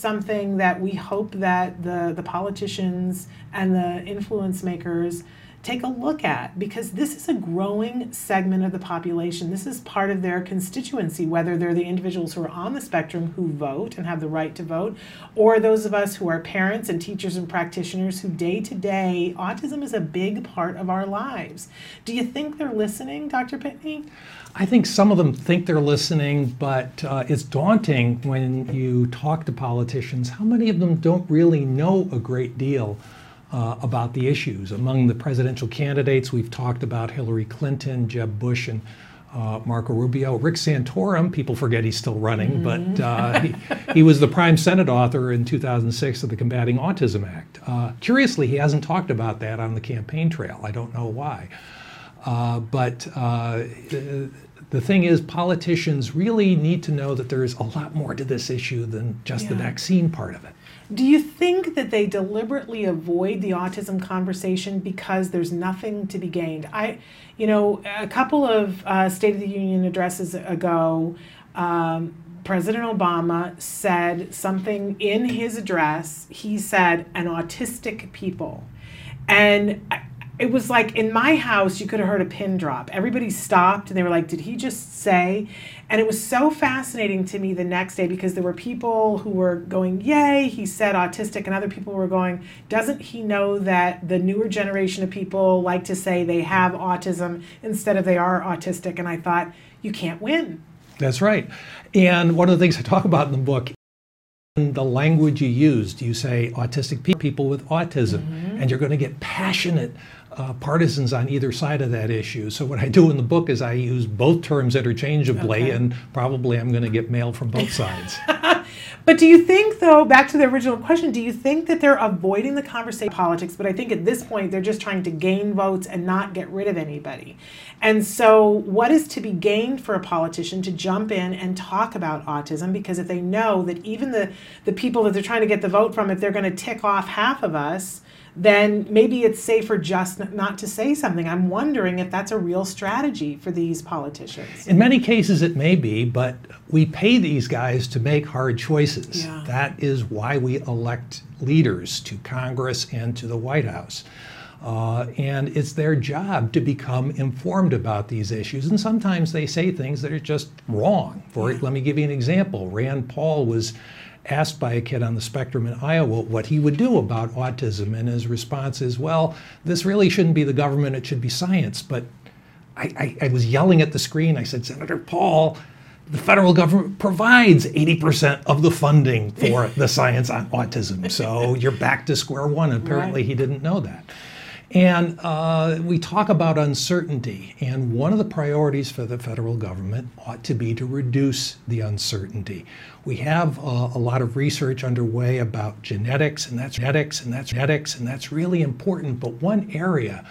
something that we hope that the politicians and the influence makers take a look at, because this is a growing segment of the population. This is part of their constituency, whether they're the individuals who are on the spectrum who vote and have the right to vote, or those of us who are parents and teachers and practitioners who day to day, autism is a big part of our lives. Do you think they're listening, Dr. Pitney? I think some of them think they're listening, but it's daunting when you talk to politicians. How many of them don't really know a great deal about the issues? Among the presidential candidates, we've talked about Hillary Clinton, Jeb Bush, and Marco Rubio. Rick Santorum, people forget he's still running, mm-hmm. but he was the prime Senate author in 2006 of the Combating Autism Act. Curiously, he hasn't talked about that on the campaign trail. I don't know why. But the thing is, politicians really need to know that there is a lot more to this issue than just the vaccine part of it. Do you think that they deliberately avoid the autism conversation because there's nothing to be gained? A couple of State of the Union addresses ago, President Obama said something in his address. He said, an autistic people. And it was like, in my house, you could have heard a pin drop. Everybody stopped and they were like, did he just say? And it was so fascinating to me the next day, because there were people who were going, yay, he said autistic, and other people were going, doesn't he know that the newer generation of people like to say they have autism instead of they are autistic? And I thought, you can't win. That's right. And one of the things I talk about in the book, the language you use, do you say autistic people with autism? Mm-hmm. And you're going to get passionate partisans on either side of that issue. So what I do in the book is I use both terms interchangeably, okay, and probably I'm going to get mail from both sides. But do you think, though, back to the original question, do you think that they're avoiding the conversation politics, but I think at this point they're just trying to gain votes and not get rid of anybody? And so what is to be gained for a politician to jump in and talk about autism? Because if they know that even the people that they're trying to get the vote from, if they're going to tick off half of us, then maybe it's safer just not to say something. I'm wondering if that's a real strategy for these politicians. In many cases it may be, but we pay these guys to make hard choices. Yeah. That is why we elect leaders to Congress and to the White House. And it's their job to become informed about these issues. And sometimes they say things that are just wrong. Let me give you an example. Rand Paul was asked by a kid on the spectrum in Iowa what he would do about autism, and his response is, well, this really shouldn't be the government, it should be science. But I was yelling at the screen, I said, Senator Paul, the federal government provides 80% of the funding for the science on autism, so you're back to square one. Apparently he didn't know that. And we talk about uncertainty, and one of the priorities for the federal government ought to be to reduce the uncertainty. We have a lot of research underway about genetics, and that's genetics, and that's genetics, and that's really important. But one area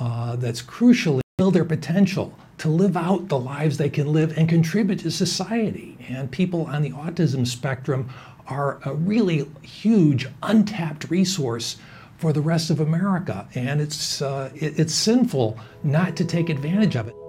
that's crucial is to build their potential to live out the lives they can live and contribute to society. And people on the autism spectrum are a really huge untapped resource for the rest of America, and it's sinful not to take advantage of it.